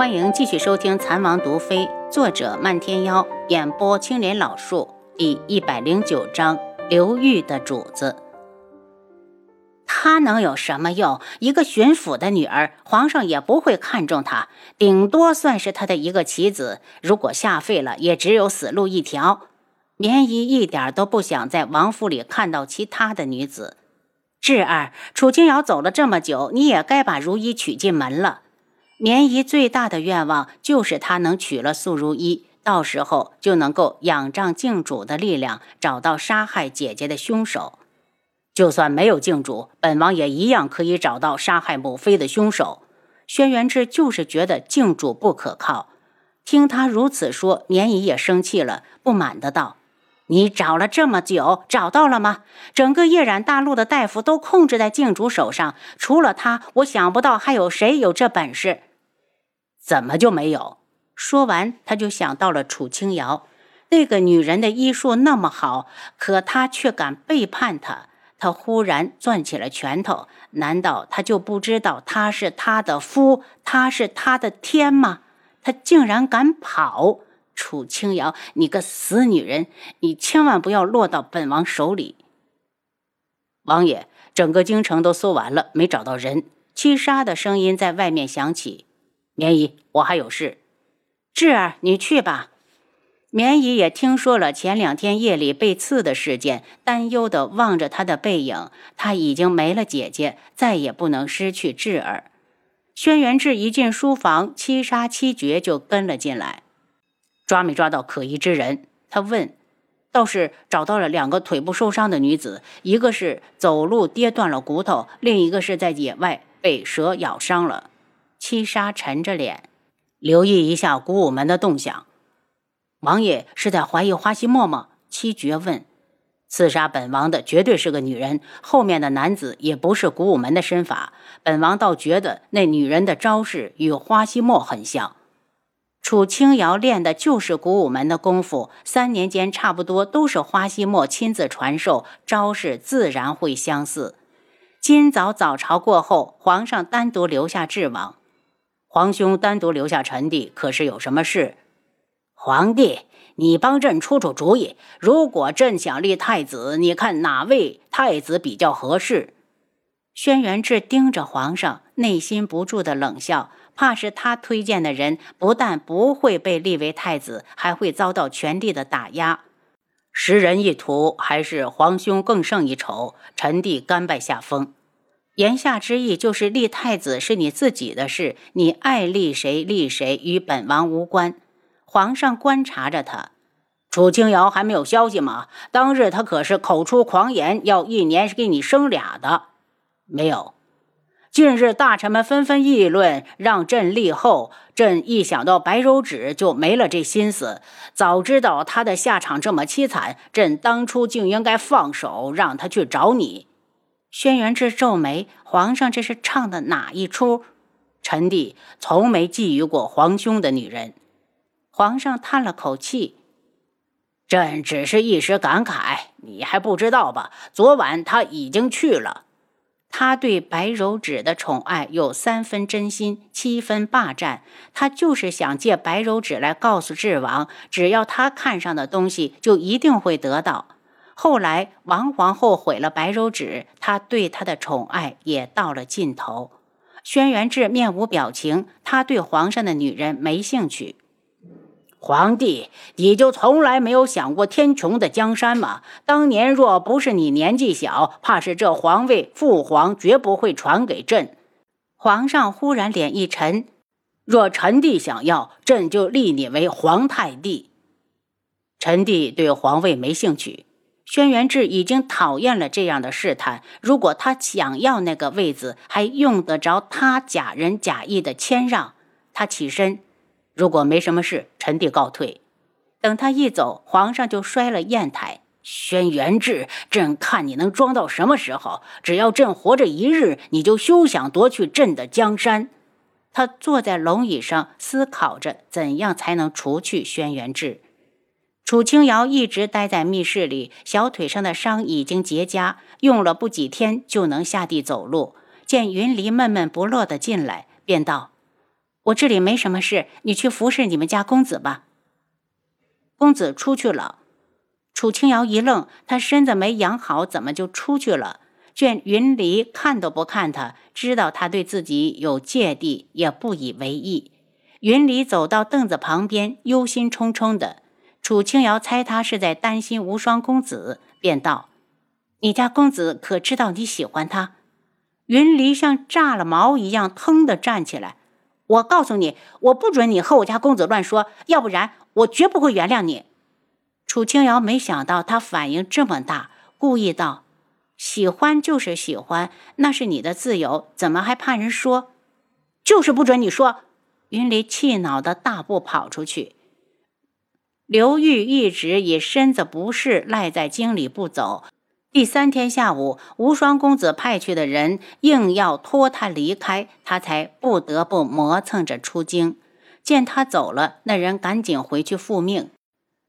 欢迎继续收听《蚕王毒妃》，作者漫天妖，演播青莲老树。第109章，刘玉的主子。她能有什么用？一个巡抚的女儿，皇上也不会看中她，顶多算是她的一个棋子，如果下废了，也只有死路一条。绵姨一点都不想在王府里看到其他的女子。智儿，楚清瑶走了这么久，你也该把如一娶进门了。绵姨最大的愿望就是她能娶了素如一，到时候就能够仰仗靖主的力量，找到杀害姐姐的凶手。就算没有靖主，本王也一样可以找到杀害母妃的凶手。轩辕志就是觉得靖主不可靠。听他如此说，绵姨也生气了，不满的道：你找了这么久，找到了吗？整个夜染大陆的大夫都控制在靖主手上，除了他，我想不到还有谁有这本事。怎么就没有？说完，他就想到了楚清瑶，那个女人的医术那么好，可他却敢背叛她。他忽然攥起了拳头，难道他就不知道她是他的夫，她是他的天吗？他竟然敢跑！楚清瑶，你个死女人，你千万不要落到本王手里。王爷，整个京城都搜完了，没找到人。七杀的声音在外面响起。绵姨，我还有事。智儿，你去吧。绵姨也听说了前2天夜里被刺的事件，担忧地望着她的背影。她已经没了姐姐，再也不能失去智儿。轩辕志一进书房，七杀七绝就跟了进来。抓没抓到可疑之人？他问。倒是找到了2个腿部受伤的女子，一个是走路跌断了骨头，另一个是在野外被蛇咬伤了。七杀沉着脸，留意一下古武门的动向。王爷是在怀疑花希沫吗？七绝问。刺杀本王的绝对是个女人，后面的男子也不是古武门的身法。本王倒觉得那女人的招式与花希沫很像。楚清瑶练的就是古武门的功夫，3年间差不多都是花希沫亲自传授，招式自然会相似。今早早朝过后，皇上单独留下智王。皇兄单独留下臣弟，可是有什么事？皇帝，你帮朕出主意，如果朕想立太子，你看哪位太子比较合适？轩辕志盯着皇上，内心不住的冷笑。怕是他推荐的人不但不会被立为太子，还会遭到权力的打压。10人一图，还是皇兄更胜一筹，臣弟甘拜下风。言下之意就是立太子是你自己的事，你爱立谁立谁，与本王无关。皇上观察着他。楚清瑶还没有消息吗？当日他可是口出狂言，要1年给你生俩的。没有。近日大臣们纷纷议论让朕立后，朕一想到白柔指就没了这心思，早知道他的下场这么凄惨，朕当初竟应该放手让他去找你。轩辕志皱眉，皇上这是唱的哪一出？臣弟从没觊觎过皇兄的女人。皇上叹了口气，朕只是一时感慨，你还不知道吧，昨晚他已经去了。他对白柔指的宠爱有3分真心，7分霸占，他就是想借白柔指来告诉智王，只要他看上的东西就一定会得到。后来王皇后毁了白柔指，他对他的宠爱也到了尽头。轩辕志面无表情，他对皇上的女人没兴趣。皇帝，你就从来没有想过天穹的江山吗？当年若不是你年纪小，怕是这皇位父皇绝不会传给朕。皇上忽然脸一沉，若臣弟想要，朕就立你为皇太帝。臣弟对皇位没兴趣。轩辕志已经讨厌了这样的试探，如果他想要那个位子，还用得着他假仁假义的谦让？他起身，如果没什么事，臣弟告退。等他一走，皇上就摔了砚台。轩辕志，朕看你能装到什么时候？只要朕活着1日，你就休想夺去朕的江山。他坐在龙椅上，思考着怎样才能除去轩辕志。楚清瑶一直待在密室里，小腿上的伤已经结痂，用了不几天就能下地走路。见云离闷闷不乐地进来，便道：我这里没什么事，你去服侍你们家公子吧。”公子出去了。楚清瑶一愣，他身子没养好，怎么就出去了？卷云离看都不看他，知道他对自己有芥蒂，也不以为意。云离走到凳子旁边，忧心忡忡的。楚清瑶猜他是在担心无双公子，便道：“你家公子可知道你喜欢他？”云离像炸了毛一样，腾地站起来：“我告诉你，我不准你和我家公子乱说，要不然我绝不会原谅你。”楚清瑶没想到他反应这么大，故意道：“喜欢就是喜欢，那是你的自由，怎么还怕人说？”“就是不准你说！”云离气恼的大步跑出去。刘玉一直以身子不适赖在京里不走。第三天下午，无双公子派去的人硬要拖他离开，他才不得不磨蹭着出京。见他走了，那人赶紧回去复命。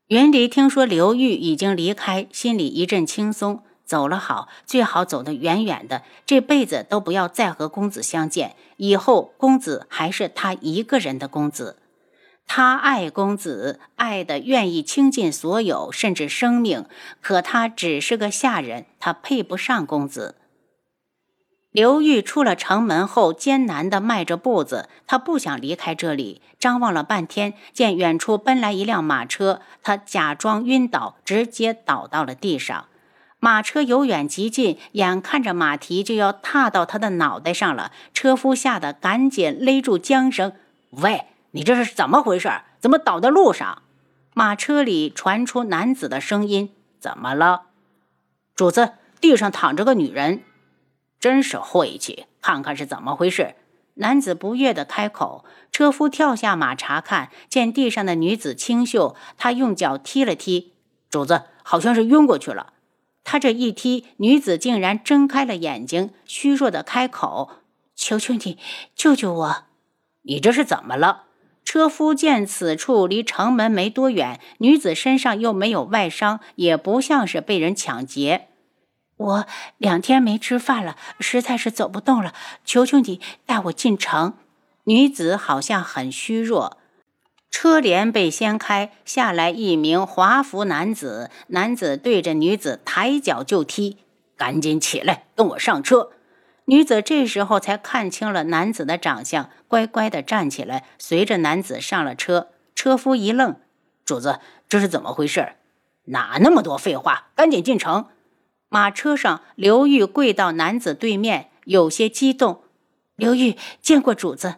云离听说刘玉已经离开，心里一阵轻松。走了好，最好走得远远的，这辈子都不要再和公子相见。以后公子还是他一个人的公子。他爱公子，爱得愿意倾尽所有，甚至生命。可他只是个下人，他配不上公子。刘玉出了城门后，艰难地迈着步子，他不想离开这里。张望了半天，见远处奔来一辆马车，他假装晕倒，直接倒到了地上。马车由远及近，眼看着马蹄就要踏到他的脑袋上了，车夫吓得赶紧勒住缰绳：“喂，你这是怎么回事？怎么倒在路上？”马车里传出男子的声音：“怎么了？”“主子，地上躺着个女人。”“真是晦气，看看是怎么回事。”男子不悦地开口。车夫跳下马查看，见地上的女子清秀，他用脚踢了踢：“主子，好像是晕过去了。”他这一踢，女子竟然睁开了眼睛，虚弱地开口：“求求你，救救我！”“你这是怎么了？”车夫见此处离城门没多远，女子身上又没有外伤，也不像是被人抢劫。“我2天没吃饭了，实在是走不动了，求求你带我进城。”女子好像很虚弱。车帘被掀开，下来一名华服男子，男子对着女子抬脚就踢：“赶紧起来，跟我上车。”女子这时候才看清了男子的长相，乖乖地站起来，随着男子上了车。车夫一愣：“主子，这是怎么回事？”“哪那么多废话，赶紧进城。”马车上，刘玉跪到男子对面，有些激动：“刘玉，见过主子。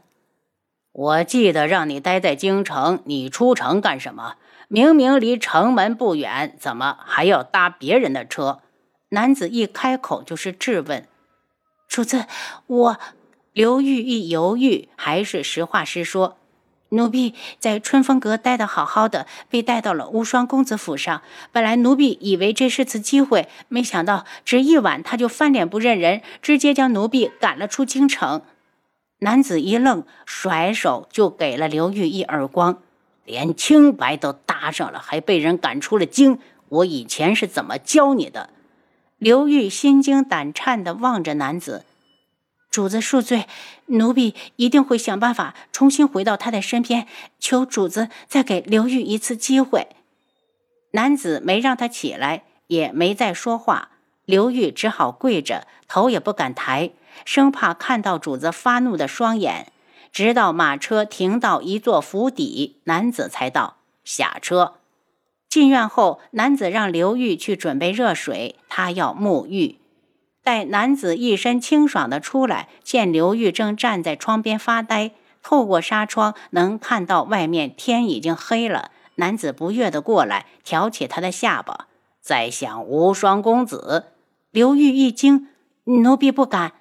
我记得让你待在京城，你出城干什么？明明离城门不远，怎么还要搭别人的车？”男子一开口就是质问。“主子，我……”刘玉一犹豫，还是实话实说：“奴婢在春风阁待得好好的，被带到了无双公子府上。本来奴婢以为这是次机会，没想到只一晚他就翻脸不认人，直接将奴婢赶了出京城。”男子一愣，甩手就给了刘玉一耳光：“连清白都搭上了，还被人赶出了京，我以前是怎么教你的？”刘玉心惊胆颤地望着男子：“主子恕罪，奴婢一定会想办法重新回到他的身边，求主子再给刘玉一次机会。”男子没让他起来，也没再说话，刘玉只好跪着，头也不敢抬，生怕看到主子发怒的双眼。直到马车停到一座府邸，男子才道：“下车。”进院后，男子让刘玉去准备热水，他要沐浴。待男子一身清爽的出来，见刘玉正站在窗边发呆，透过纱窗能看到外面天已经黑了。男子不悦地过来，挑起他的下巴：“在想无双公子？”刘玉一惊：“奴婢不敢。”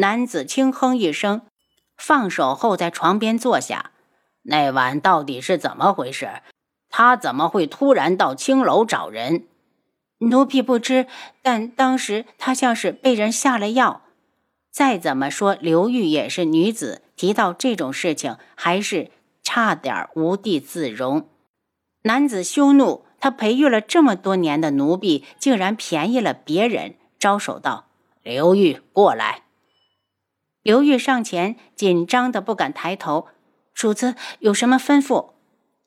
男子轻哼一声，放手后在床边坐下。“那晚到底是怎么回事？他怎么会突然到青楼找人？”“奴婢不知，但当时他像是被人下了药。”再怎么说，刘玉也是女子，提到这种事情，还是差点无地自容。男子羞怒，他培育了这么多年的奴婢，竟然便宜了别人，招手道：“刘玉，过来。”刘玉上前，紧张的不敢抬头：“主子有什么吩咐？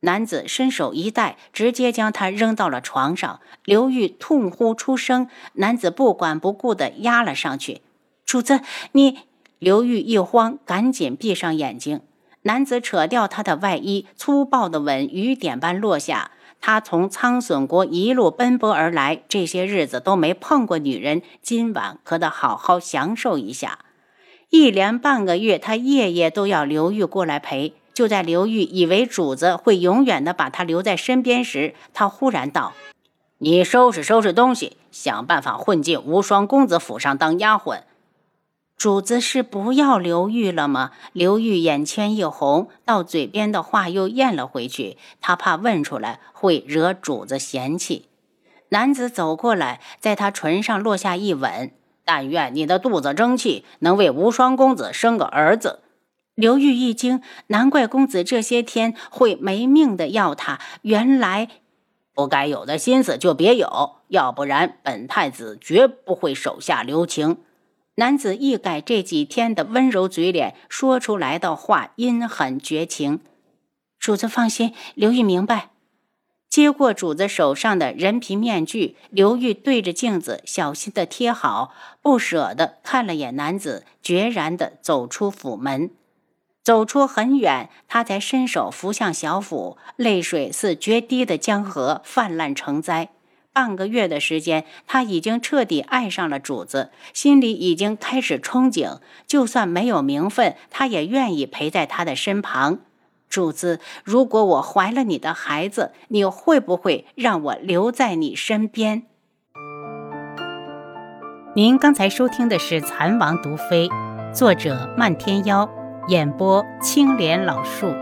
男子伸手一带，直接将他扔到了床上。刘玉痛呼出声，男子不管不顾地压了上去。主子，你……刘玉一慌，赶紧闭上眼睛。男子扯掉他的外衣，粗暴的吻雨点般落下。他从苍隼国一路奔波而来，这些日子都没碰过女人，今晚可得好好享受一下。一连半个月，他夜夜都要刘玉过来陪。就在刘玉以为主子会永远的把他留在身边时，他忽然道：“你收拾收拾东西，想办法混进无双公子府上当丫鬟。”主子是不要刘玉了吗？刘玉眼圈一红，到嘴边的话又咽了回去，他怕问出来会惹主子嫌弃。男子走过来，在他唇上落下一吻。但愿你的肚子争气，能为无双公子生个儿子。刘玉一惊，难怪公子这些天会没命的要他，原来不该有的心思就别有，要不然本太子绝不会手下留情。男子一改这几天的温柔嘴脸，说出来的话阴狠绝情。主子放心，刘玉明白。接过主子手上的人皮面具，刘玉对着镜子小心地贴好，不舍地看了眼男子，决然地走出府门。走出很远，他才伸手扶向小府，泪水似决堤的江河泛滥成灾。半个月的时间，他已经彻底爱上了主子，心里已经开始憧憬，就算没有名分，他也愿意陪在他的身旁。主子，如果我怀了你的孩子，你会不会让我留在你身边？您刚才收听的是《蚕王毒妃》，作者漫天妖，演播青莲老树。